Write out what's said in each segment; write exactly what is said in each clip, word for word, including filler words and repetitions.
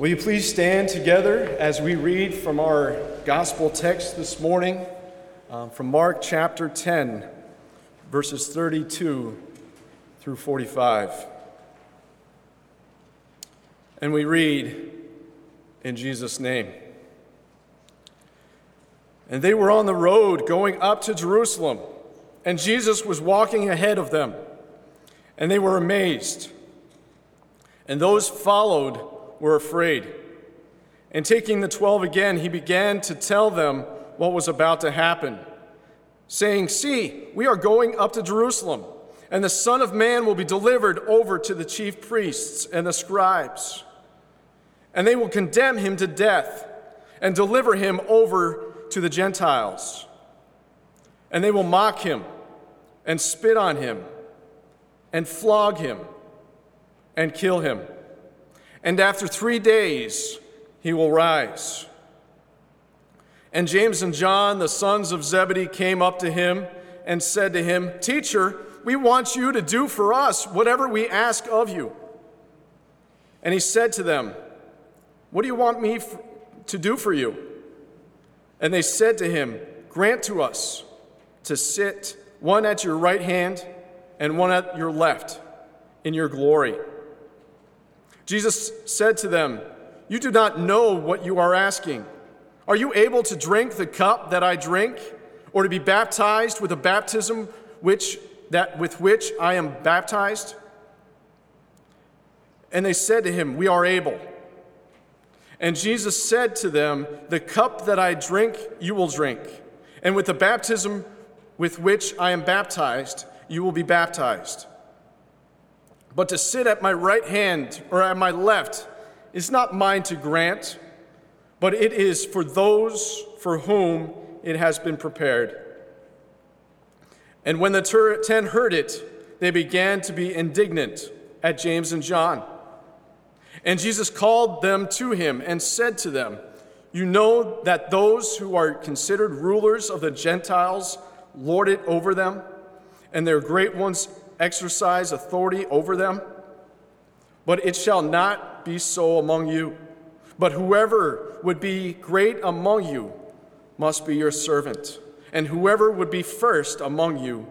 Will you please stand together as we read from our gospel text this morning, um, from Mark chapter ten, verses thirty-two through forty-five. And we read in Jesus' name. And they were on the road going up to Jerusalem, and Jesus was walking ahead of them, and they were amazed. And those followed were afraid. And taking the twelve again, he began to tell them what was about to happen, saying, "See, we are going up to Jerusalem, and the Son of Man will be delivered over to the chief priests and the scribes, and they will condemn him to death and deliver him over to the Gentiles. And they will mock him and spit on him and flog him and kill him. And after three days, he will rise." And James and John, the sons of Zebedee, came up to him and said to him, "Teacher, we want you to do for us whatever we ask of you." And he said to them, "What do you want me f- to do for you?" And they said to him, "Grant to us to sit one at your right hand and one at your left in your glory." Jesus said to them, "You do not know what you are asking. Are you able to drink the cup that I drink, or to be baptized with a baptism which that with which I am baptized?" And they said to him, "We are able." And Jesus said to them, "The cup that I drink, you will drink, and with the baptism with which I am baptized, you will be baptized. But to sit at my right hand or at my left is not mine to grant, but it is for those for whom it has been prepared." And when the ter- ten heard it, they began to be indignant at James and John. And Jesus called them to him and said to them, "You know that those who are considered rulers of the Gentiles lord it over them, and their great ones exercise authority over them. But it shall not be so among you. But whoever would be great among you must be your servant, and whoever would be first among you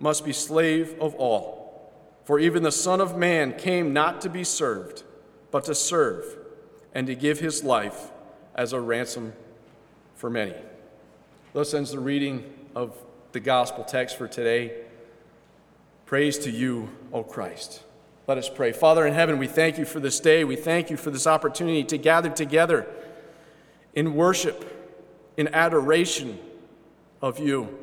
must be slave of all. For even the Son of Man came not to be served, but to serve, and to give his life as a ransom for many." Thus ends the reading of the gospel text for today. Praise to you, O Christ. Let us pray. Father in heaven, we thank you for this day. We thank you for this opportunity to gather together in worship, in adoration of you.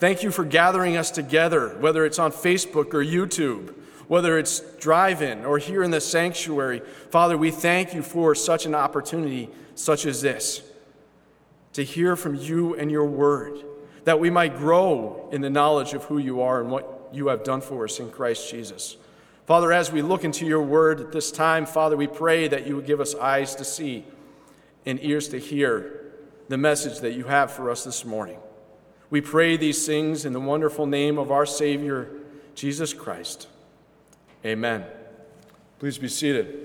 Thank you for gathering us together, whether it's on Facebook or YouTube, whether it's drive-in or here in the sanctuary. Father, we thank you for such an opportunity such as this, to hear from you and your word, that we might grow in the knowledge of who you are and what you have done for us in Christ Jesus. Father, as we look into your word at this time, Father, we pray that you would give us eyes to see and ears to hear the message that you have for us this morning. We pray these things in the wonderful name of our Savior, Jesus Christ. Amen. Please be seated.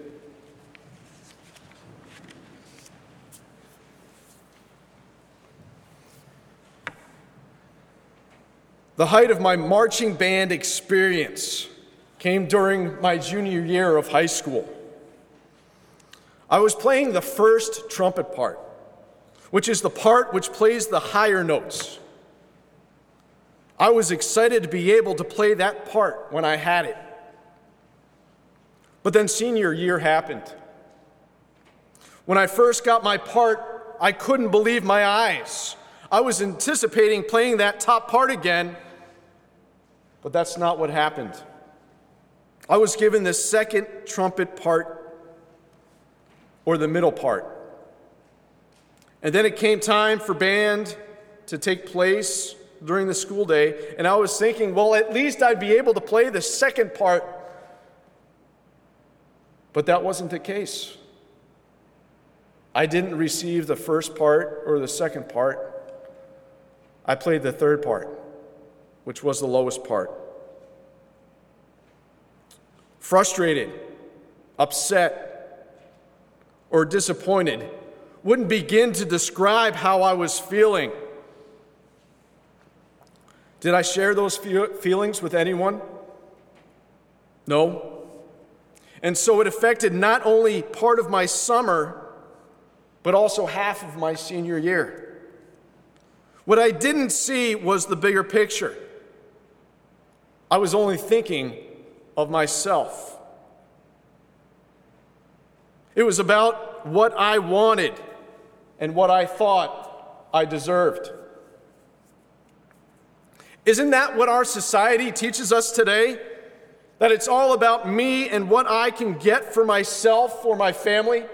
The height of my marching band experience came during my junior year of high school. I was playing the first trumpet part, which is the part which plays the higher notes. I was excited to be able to play that part when I had it. But then senior year happened. When I first got my part, I couldn't believe my eyes. I was anticipating playing that top part again, but that's not what happened. I was given the second trumpet part, or the middle part. And then it came time for band to take place during the school day, and I was thinking, well, at least I'd be able to play the second part. But that wasn't the case. I didn't receive the first part or the second part. I played the third part, which was the lowest part. Frustrated, upset, or disappointed. Wouldn't begin to describe how I was feeling. Did I share those feelings with anyone? No. And so it affected not only part of my summer, but also half of my senior year. What I didn't see was the bigger picture. I was only thinking of myself. It was about what I wanted and what I thought I deserved. Isn't that what our society teaches us today? That it's all about me and what I can get for myself, for my family?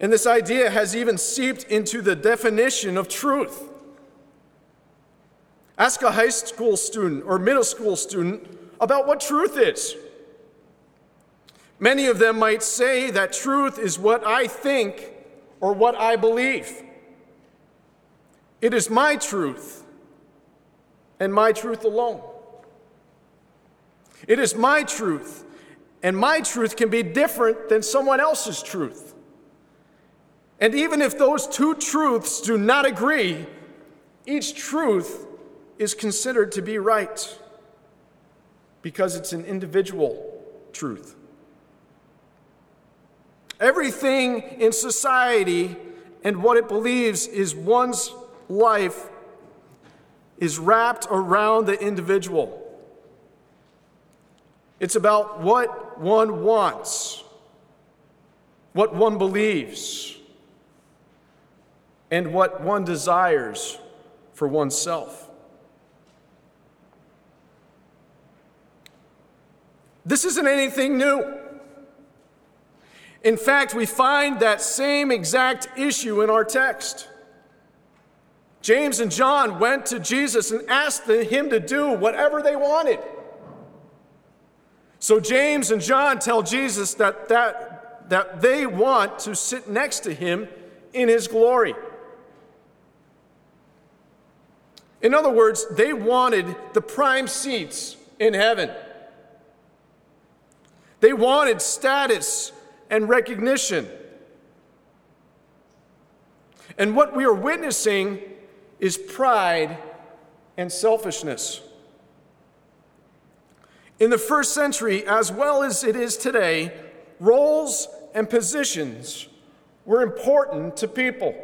And this idea has even seeped into the definition of truth. Ask a high school student or middle school student about what truth is. Many of them might say that truth is what I think or what I believe. It is my truth, and my truth alone. It is my truth, and my truth can be different than someone else's truth. And even if those two truths do not agree, each truth is considered to be right because it's an individual truth. Everything in society and what it believes is one's life is wrapped around the individual. It's about what one wants, what one believes, and what one desires for oneself. This isn't anything new. In fact, we find that same exact issue in our text. James and John went to Jesus and asked him to do whatever they wanted. So James and John tell Jesus that, that, that they want to sit next to him in his glory. In other words, they wanted the prime seats in heaven. They wanted status and recognition. And what we are witnessing is pride and selfishness. In the first century, as well as it is today, roles and positions were important to people.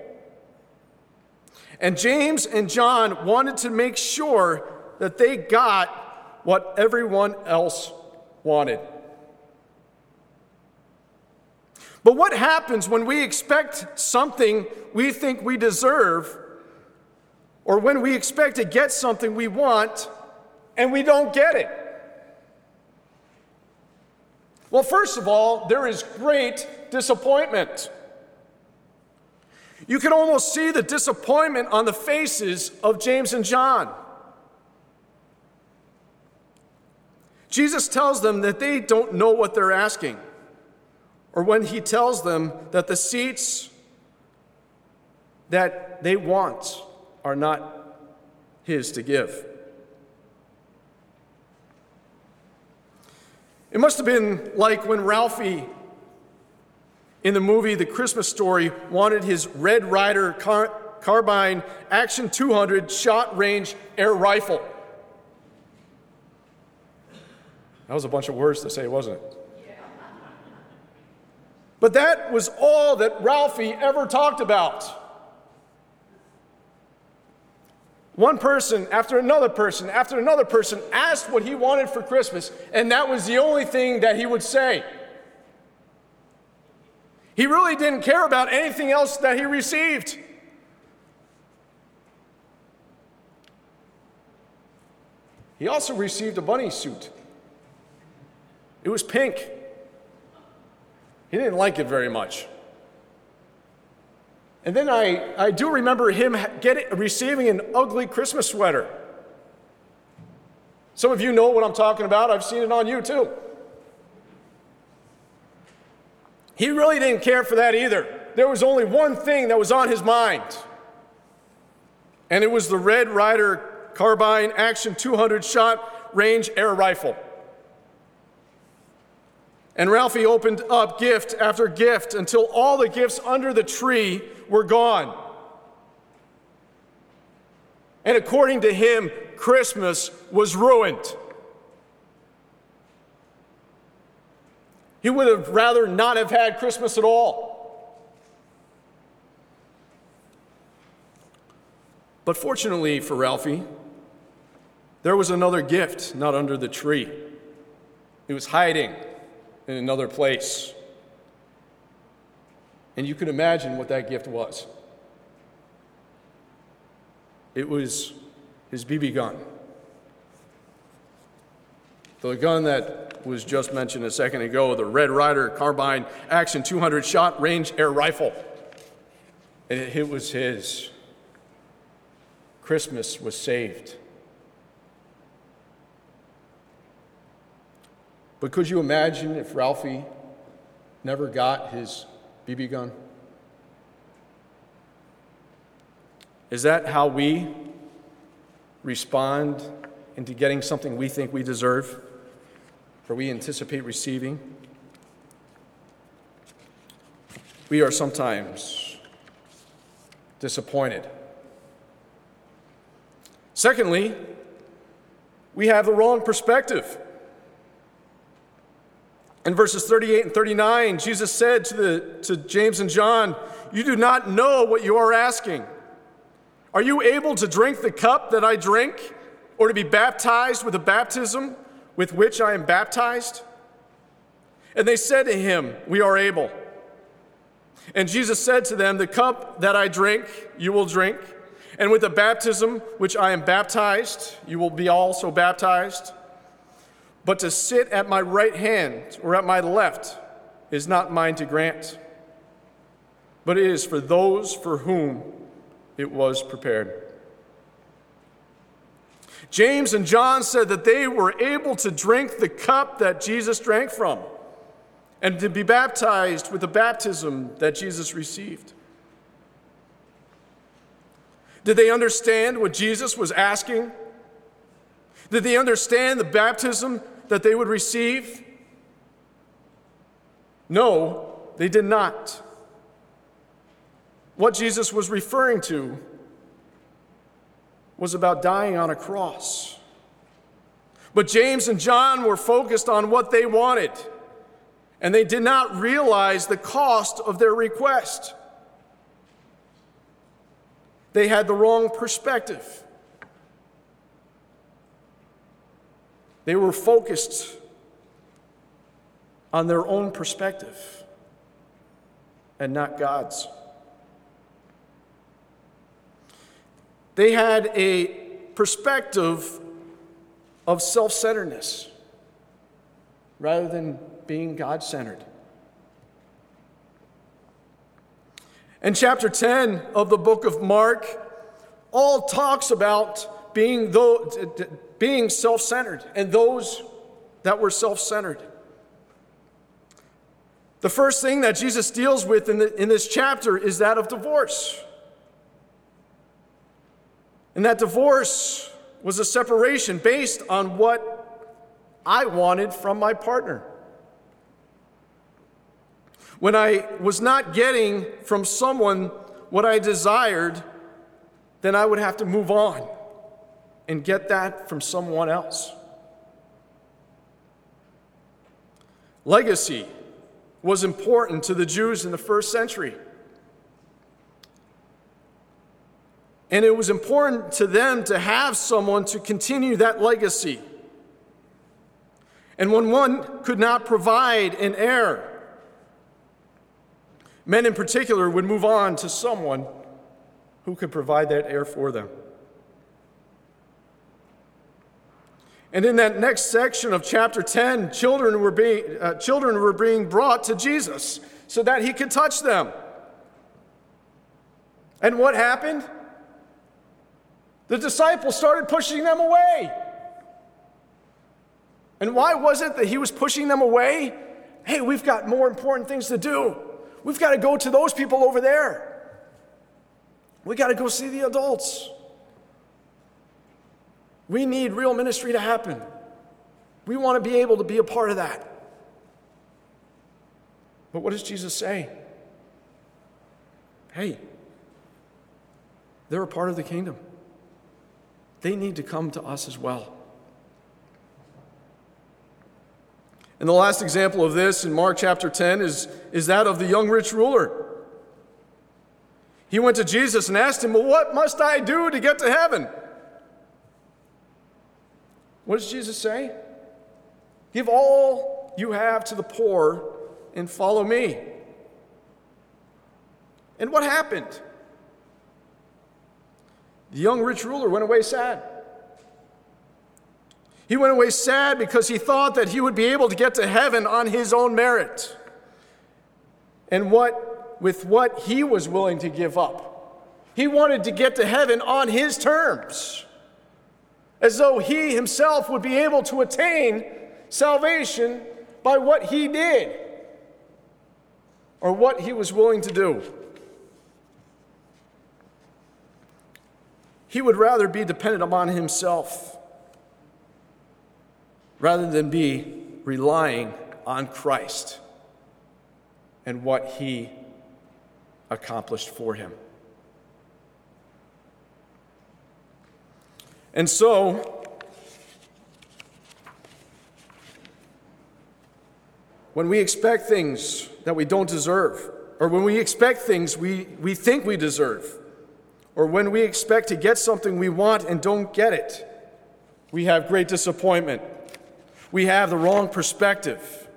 And James and John wanted to make sure that they got what everyone else wanted. But what happens when we expect something we think we deserve, or when we expect to get something we want and we don't get it? Well, first of all, there is great disappointment. You can almost see the disappointment on the faces of James and John. Jesus tells them that they don't know what they're asking. Or when he tells them that the seats that they want are not his to give. It must have been like when Ralphie in the movie The Christmas Story wanted his Red Ryder car- carbine Action two hundred shot range air rifle. That was a bunch of words to say, wasn't it? But that was all that Ralphie ever talked about. One person after another person after another person asked what he wanted for Christmas, and that was the only thing that he would say. He really didn't care about anything else that he received. He also received a bunny suit. It was pink. He didn't like it very much. And then I, I do remember him getting, receiving an ugly Christmas sweater. Some of you know what I'm talking about. I've seen it on you too. He really didn't care for that either. There was only one thing that was on his mind. And it was the Red Ryder Carbine Action two hundred shot range air rifle. And Ralphie opened up gift after gift until all the gifts under the tree were gone. And according to him, Christmas was ruined. He would have rather not have had Christmas at all. But fortunately for Ralphie, there was another gift not under the tree. It was hiding in another place. And you can imagine what that gift was. It was his B B gun. The gun that was just mentioned a second ago, the Red Ryder Carbine Action two hundred Shot Range Air Rifle. And it, it was his. Christmas was saved. But could you imagine if Ralphie never got his B B gun? Is that how we respond into getting something we think we deserve or we anticipate receiving? We are sometimes disappointed. Secondly, we have the wrong perspective. In verses thirty-eight and thirty-nine, Jesus said to, the, to James and John, "You do not know what you are asking. Are you able to drink the cup that I drink, or to be baptized with the baptism with which I am baptized?" And they said to him, "We are able." And Jesus said to them, "The cup that I drink, you will drink, and with the baptism which I am baptized, you will be also baptized. But to sit at my right hand or at my left is not mine to grant, but it is for those for whom it was prepared." James and John said that they were able to drink the cup that Jesus drank from and to be baptized with the baptism that Jesus received. Did they understand what Jesus was asking? Did they understand the baptism that they would receive? No, they did not. What Jesus was referring to was about dying on a cross. But James and John were focused on what they wanted, and they did not realize the cost of their request. They had the wrong perspective. They were focused on their own perspective and not God's. They had a perspective of self-centeredness rather than being God-centered. And chapter ten of the book of Mark all talks about being those being self-centered and those that were self-centered. The first thing that Jesus deals with in, the, in this chapter is that of divorce. And that divorce was a separation based on what I wanted from my partner. When I was not getting from someone what I desired, then I would have to move on and get that from someone else. Legacy was important to the Jews in the first century. And it was important to them to have someone to continue that legacy. And when one could not provide an heir, men in particular would move on to someone who could provide that heir for them. And in that next section of chapter ten, children were being, uh, children were being brought to Jesus so that he could touch them. And what happened? The disciples started pushing them away. And why was it that he was pushing them away? Hey, we've got more important things to do. We've got to go to those people over there. We've got to go see the adults. We need real ministry to happen. We want to be able to be a part of that. But what does Jesus say? Hey, they're a part of the kingdom. They need to come to us as well. And the last example of this in Mark chapter ten is, is that of the young rich ruler. He went to Jesus and asked him, well, what must I do to get to heaven? What does Jesus say? Give all you have to the poor and follow me. And what happened? The young rich ruler went away sad. He went away sad because he thought that he would be able to get to heaven on his own merit. And what with what he was willing to give up. He wanted to get to heaven on his terms, as though he himself would be able to attain salvation by what he did or what he was willing to do. He would rather be dependent upon himself rather than be relying on Christ and what he accomplished for him. And so, when we expect things that we don't deserve, or when we expect things we, we think we deserve, or when we expect to get something we want and don't get it, we have great disappointment. We have the wrong perspective.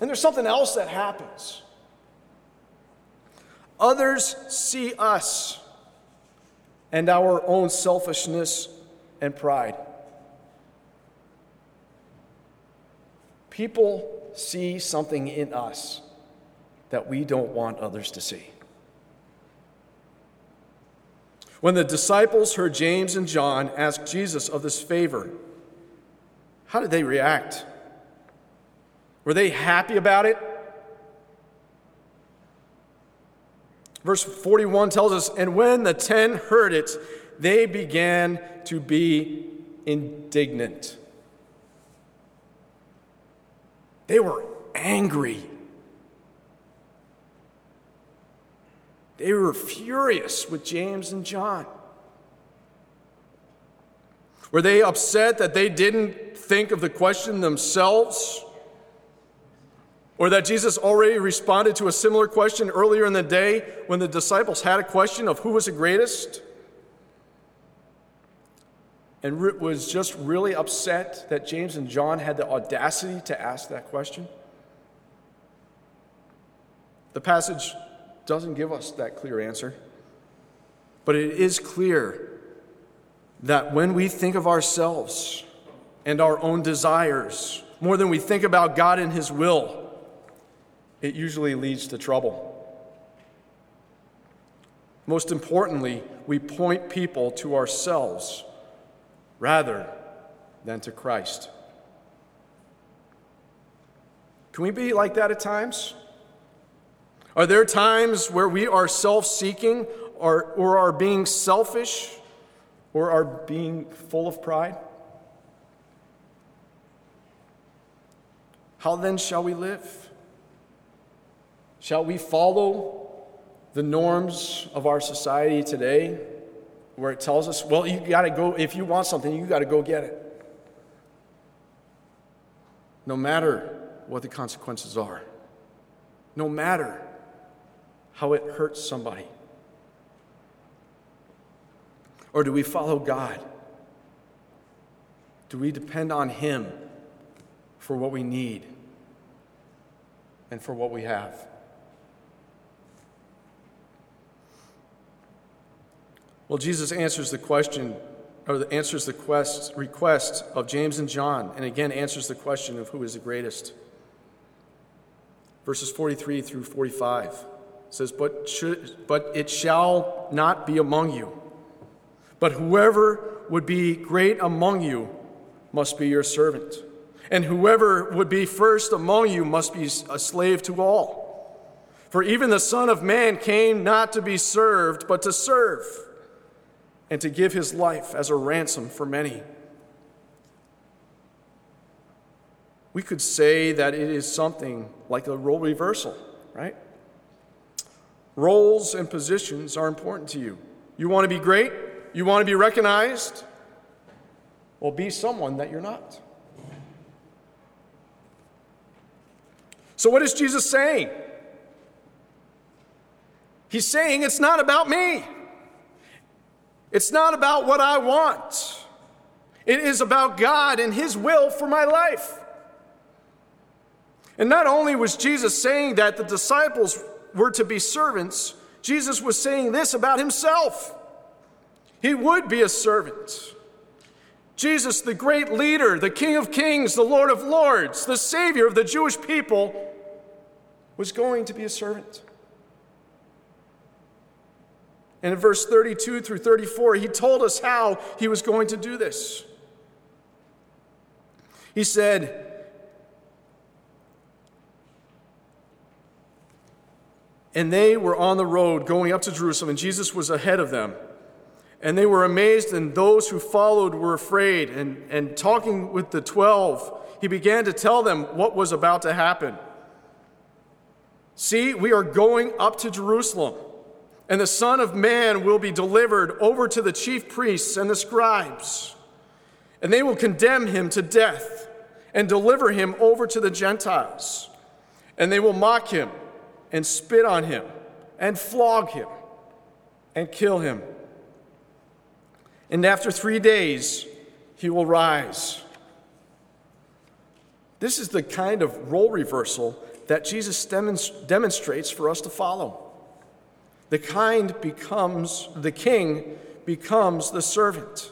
And there's something else that happens. Others see us and our own selfishness and pride. People see something in us that we don't want others to see. When the disciples heard James and John ask Jesus of this favor, how did they react? Were they happy about it? Verse forty-one tells us, and when the ten heard it, they began to be indignant. They were angry. They were furious with James and John. Were they upset that they didn't think of the question themselves? Or that Jesus already responded to a similar question earlier in the day when the disciples had a question of who was the greatest? And Ruth was just really upset that James and John had the audacity to ask that question. The passage doesn't give us that clear answer. But it is clear that when we think of ourselves and our own desires more than we think about God and His will, it usually leads to trouble. Most importantly, we point people to ourselves rather than to Christ. Can we be like that at times? Are there times where we are self-seeking or, or are being selfish or are being full of pride? How then shall we live? Shall we follow the norms of our society today where it tells us, well, you got to go, if you want something, you got to go get it, no matter what the consequences are, no matter how it hurts somebody? Or do we follow God? Do we depend on Him for what we need and for what we have? Well, Jesus answers the question, or answers the quest, request of James and John, and again answers the question of who is the greatest. Verses forty-three through forty-five, it says, but, should, but it shall not be among you, but whoever would be great among you must be your servant. And whoever would be first among you must be a slave to all. For even the Son of Man came not to be served, but to serve, and to give his life as a ransom for many. We could say that it is something like a role reversal, right? Roles and positions are important to you. You want to be great? You want to be recognized? Well, be someone that you're not. So what is Jesus saying? He's saying it's not about me. It's not about what I want. It is about God and His will for my life. And not only was Jesus saying that the disciples were to be servants, Jesus was saying this about Himself. He would be a servant. Jesus, the great leader, the King of Kings, the Lord of Lords, the Savior of the Jewish people, was going to be a servant. And in verse thirty-two through thirty-four, He told us how He was going to do this. He said, and they were on the road going up to Jerusalem, and Jesus was ahead of them. And they were amazed, and those who followed were afraid. And, and talking with the twelve, He began to tell them what was about to happen. See, we are going up to Jerusalem, and the Son of Man will be delivered over to the chief priests and the scribes. And they will condemn Him to death and deliver Him over to the Gentiles. And they will mock Him and spit on Him, and flog Him, and kill Him. And after three days, He will rise. This is the kind of role reversal that Jesus demonst- demonstrates for us to follow. The kind becomes, the king becomes the servant,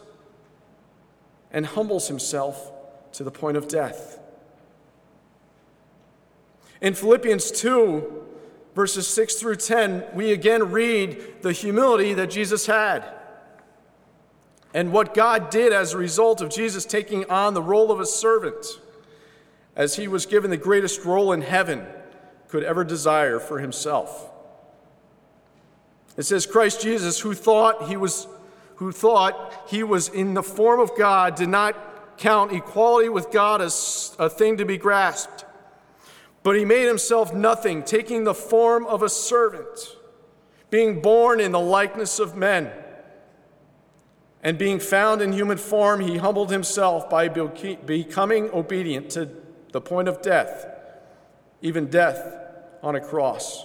and humbles himself to the point of death. In Philippians two, verses six through ten, we again read the humility that Jesus had and what God did as a result of Jesus taking on the role of a servant as He was given the greatest role in heaven could ever desire for Himself. It says, Christ Jesus, who thought he was, who thought he was in the form of God, did not count equality with God as a thing to be grasped. But He made Himself nothing, taking the form of a servant, being born in the likeness of men. And being found in human form, He humbled Himself by becoming obedient to the point of death, even death on a cross.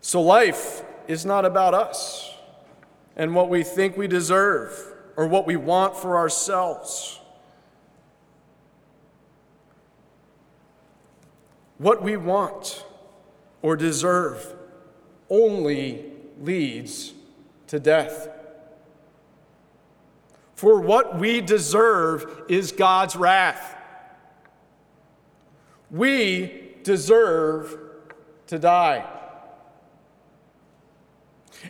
So life is not about us and what we think we deserve or what we want for ourselves. What we want or deserve only leads to death. For what we deserve is God's wrath. We deserve to die.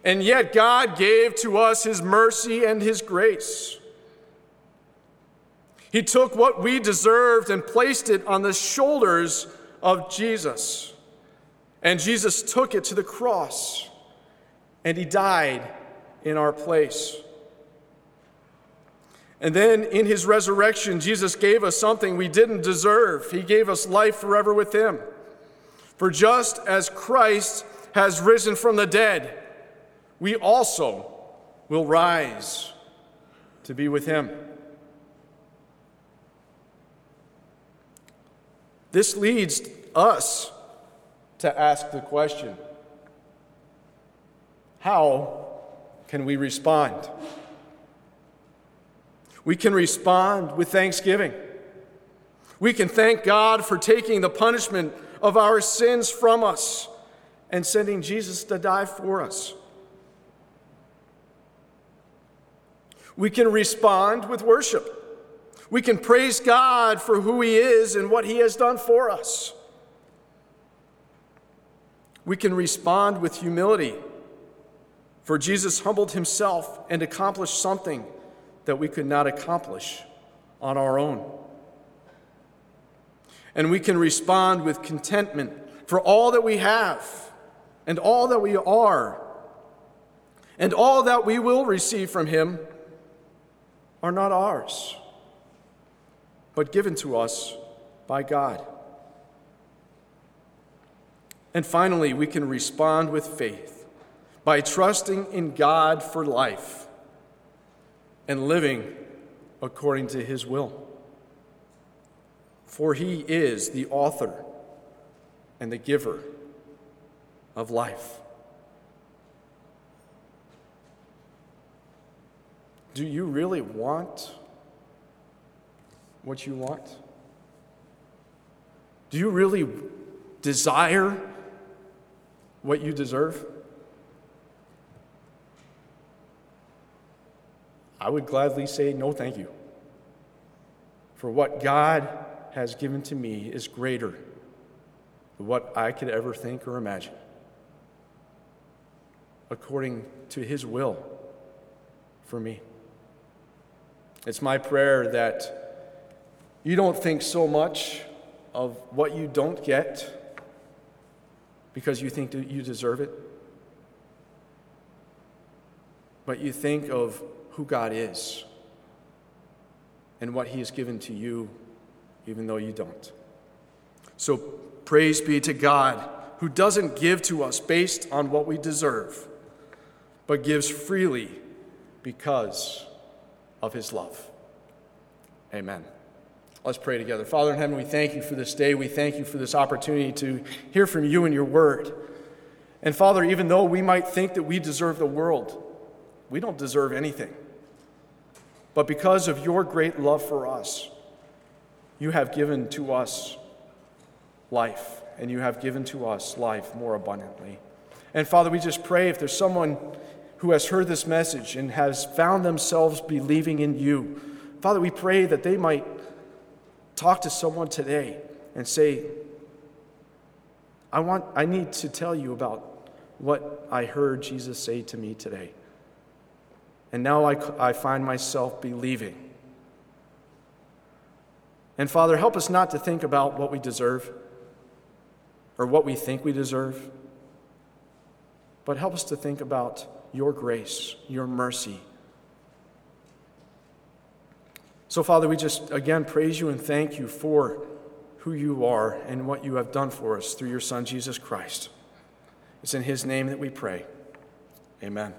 And yet God gave to us His mercy and His grace. He took what we deserved and placed it on the shoulders of Jesus. And Jesus took it to the cross, and He died in our place. And then in His resurrection, Jesus gave us something we didn't deserve. He gave us life forever with Him. For just as Christ has risen from the dead, we also will rise to be with Him. This leads us to ask the question, how can we respond? We can respond with thanksgiving. We can thank God for taking the punishment of our sins from us and sending Jesus to die for us. We can respond with worship. We can praise God for who he is and what he has done for us. We can respond with humility, for Jesus humbled himself and accomplished something that we could not accomplish on our own. And we can respond with contentment for all that we have and all that we are and all that we will receive from him are not ours, but given to us by God. And finally, we can respond with faith by trusting in God for life and living according to his will. For he is the author and the giver of life. Do you really want what you want? Do you really desire what you deserve? I would gladly say no, thank you. For what God has given to me is greater than what I could ever think or imagine, according to his will for me. It's my prayer that you don't think so much of what you don't get because you think that you deserve it, but you think of who God is and what he has given to you, even though you don't. So praise be to God, who doesn't give to us based on what we deserve, but gives freely because of his love. Amen. Let's pray together. Father in heaven, we thank you for this day. We thank you for this opportunity to hear from you and your word. And Father, even though we might think that we deserve the world, we don't deserve anything. But because of your great love for us, you have given to us life, and you have given to us life more abundantly. And Father, we just pray if there's someone who has heard this message and has found themselves believing in you, Father, we pray that they might talk to someone today and say, I want, I need to tell you about what I heard Jesus say to me today. And now I, I find myself believing. And Father, help us not to think about what we deserve or what we think we deserve, but help us to think about your grace, your mercy. So Father, we just again praise you and thank you for who you are and what you have done for us through your Son, Jesus Christ. It's in his name that we pray. Amen.